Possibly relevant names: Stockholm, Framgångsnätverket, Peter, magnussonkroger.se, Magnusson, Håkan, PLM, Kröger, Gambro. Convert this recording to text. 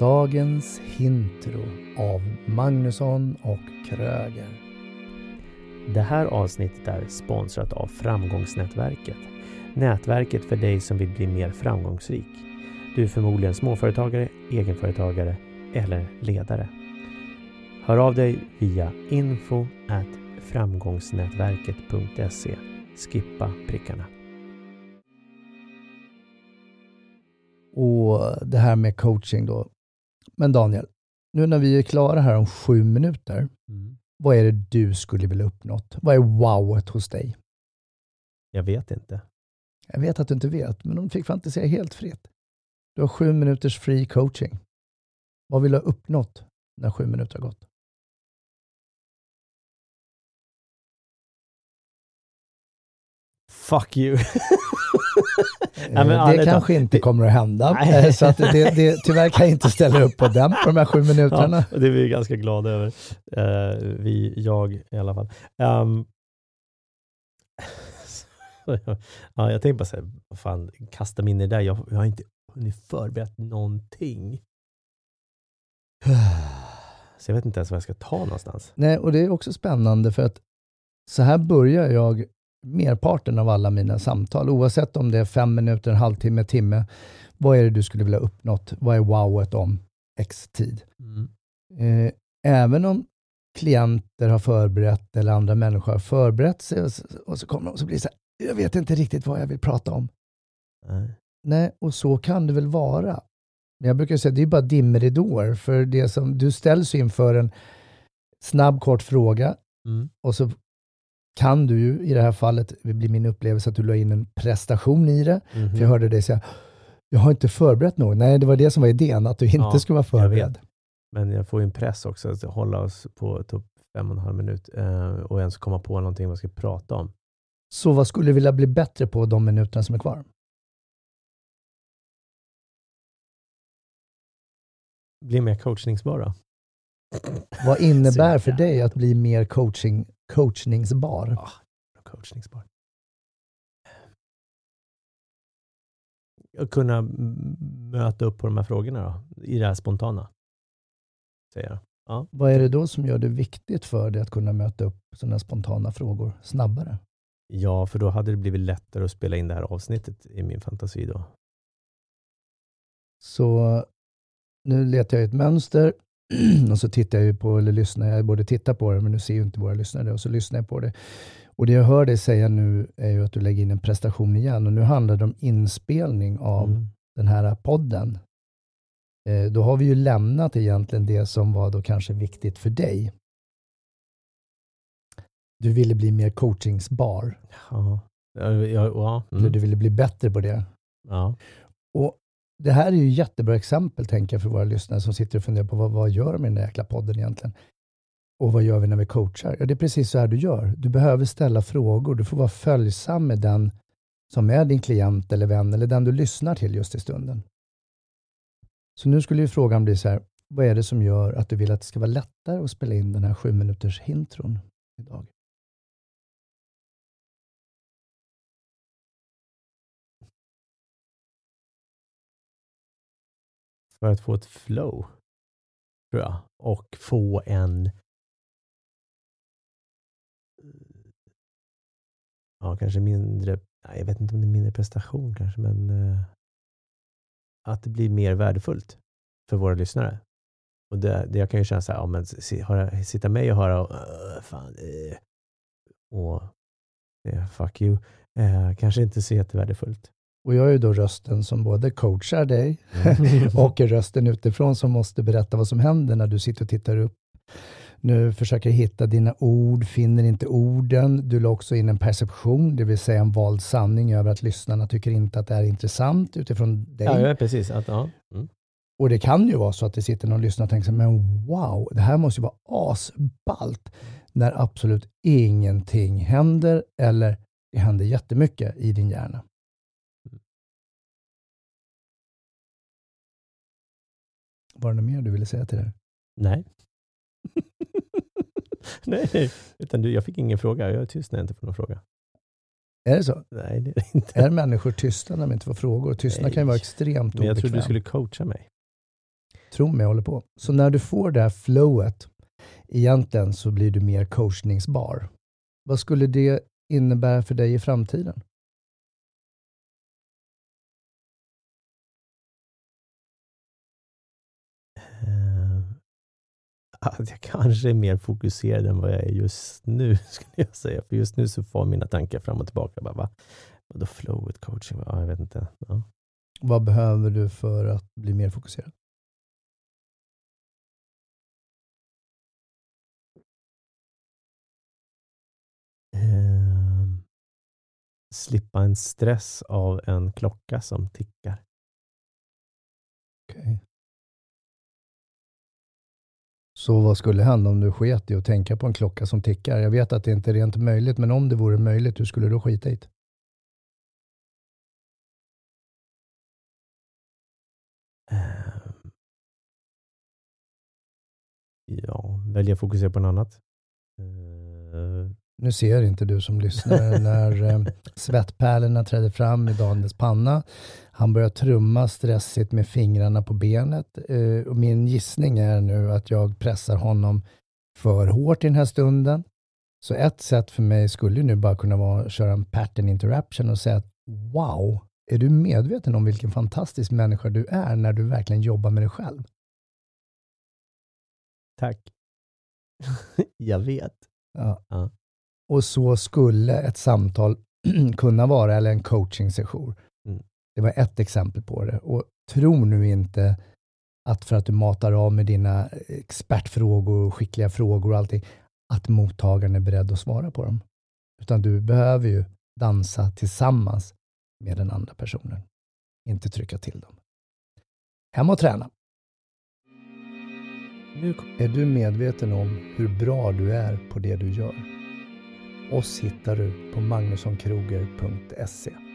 Dagens intro av Magnusson och Kröger. Det här avsnittet är sponsrat av Framgångsnätverket. Nätverket för dig som vill bli mer framgångsrik. Du är förmodligen småföretagare, egenföretagare eller ledare. Hör av dig via info@framgångsnätverket.se. Skippa prickarna. Och det här med coaching då. Men Daniel, nu när vi är klara här om 7 minuter. Vad är det du skulle vilja uppnått? Vad är wowet hos dig? Jag vet inte. Jag vet att du inte vet, men de fick fantisera helt fritt. Du har 7 minuters free coaching. Vad vill du ha uppnått när 7 minuter har gått? Fuck you. Det kanske inte kommer att hända. Så att det tyvärr kan jag inte ställa upp på den på de här 7 minuterna. Ja, det är vi ganska glada över. Jag i alla fall. Ja, jag tänkte bara säga, fan, kasta mig in i det där. Jag har inte hunnit förberett någonting. Så jag vet inte ens vad jag ska ta någonstans. Nej, och det är också spännande för att så här börjar jag merparten av alla mina samtal, oavsett om det är 5 minuter, en halvtimme, timme. Vad är det du skulle vilja uppnått? Vad är wowet om x tid? Även om klienter har förberett eller andra människor har förberett sig och så kommer de och så blir det så här, jag vet inte riktigt vad jag vill prata om. Nej, och så kan det väl vara. Men jag brukar säga, det är bara dimridåer för det som du ställs inför en snabb kort fråga och så kan du ju i det här fallet, det blir min upplevelse att du la in en prestation i det. För jag hörde dig säga, jag har inte förberett något. Nej, det var det som var idén, att du inte skulle vara förberedd. Men jag får ju en press också att hålla oss på typ 5,5 minut och ens komma på någonting man ska prata om. Så vad skulle du vilja bli bättre på de minuterna som är kvar? Bli mer coachningsbara. Vad innebär för dig att bli mer coachningsbar? Ja, coachningsbar. Att kunna möta upp på de här frågorna då, i det här spontana. Säger jag. Ja. Vad är det då som gör det viktigt för dig att kunna möta upp sådana spontana frågor snabbare? Ja, för då hade det blivit lättare att spela in det här avsnittet i min fantasi då. Så nu letar jag ett mönster. Och så tittar jag ju på, eller lyssnar, jag borde titta på det, men nu ser ju inte våra lyssnare, och så lyssnar jag på det. Och det jag hör dig säga nu är ju att du lägger in en prestation igen, och nu handlar det om inspelning av den här podden. Då har vi ju lämnat egentligen det som var då kanske viktigt för dig. Du ville bli mer coachingsbar. Eller du ville bli bättre på det. Ja. Och det här är ju ett jättebra exempel, tänker jag, för våra lyssnare som sitter och funderar på vad gör de med den där jäkla podden egentligen? Och vad gör vi när vi coachar? Ja, det är precis så här du gör. Du behöver ställa frågor. Du får vara följsam med den som är din klient eller vän eller den du lyssnar till just i stunden. Så nu skulle ju frågan bli så här, vad är det som gör att du vill att det ska vara lättare att spela in den här 7 minuters intron idag? För att få ett flow, tror jag. Och få en... Ja, kanske mindre... Jag vet inte om det är mindre prestation kanske, men... Att det blir mer värdefullt för våra lyssnare. Och det jag kan ju känna så här, ja, men sitta med och höra fuck you. Kanske inte så jättevärdefullt. Och jag är ju då rösten som både coachar dig och är rösten utifrån som måste berätta vad som händer när du sitter och tittar upp. Nu försöker hitta dina ord, finner inte orden. Du la också in en perception, det vill säga en vald sanning över att lyssnarna tycker inte att det är intressant utifrån dig. Ja, precis. Och det kan ju vara så att det sitter någon och lyssnar och tänker sig, men wow, det här måste ju vara asballt när absolut ingenting händer eller det händer jättemycket i din hjärna. Var det något mer du ville säga till det? Nej. Nej. Utan jag fick ingen fråga. Jag är tyst när jag inte får någon fråga. Är det så? Nej, det är det inte. Är människor tysta när de inte får frågor? Tystnad kan ju vara extremt obekvämt. Men jag trodde du skulle coacha mig. Tro mig, jag håller på. Så när du får det här flowet, egentligen så blir du mer coachningsbar. Vad skulle det innebära för dig i framtiden? Att jag kanske är mer fokuserad än vad jag är just nu, skulle jag säga. För just nu så får mina tankar fram och tillbaka. Bara, vad då flowet, coaching? Ja, jag vet inte. Ja. Vad behöver du för att bli mer fokuserad? Slippa en stress av en klocka som tickar. Okej. Okay. Så vad skulle hända om du sket i att tänka på en klocka som tickar? Jag vet att det inte är rent möjligt, men om det vore möjligt, hur skulle du skita i det? Ja, välja att fokusera på något annat. Nu ser inte du som lyssnar när svettpärlorna trädde fram i Daniels panna. Han börjar trumma stressigt med fingrarna på benet. Och min gissning är nu att jag pressar honom för hårt i den här stunden. Så ett sätt för mig skulle nu bara kunna vara att köra en pattern interruption och säga att wow, är du medveten om vilken fantastisk människa du är när du verkligen jobbar med dig själv? Tack. Jag vet. Ja. Ja. Och så skulle ett samtal kunna vara, eller en coaching-session. Mm. Det var ett exempel på det. Och tro nu inte att för att du matar av med dina expertfrågor och skickliga frågor och allting, att mottagaren är beredd att svara på dem. Utan du behöver ju dansa tillsammans med den andra personen. Inte trycka till dem. Hem och träna. Nu är du medveten om hur bra du är på det du gör. Oss hittar du på magnussonkroger.se.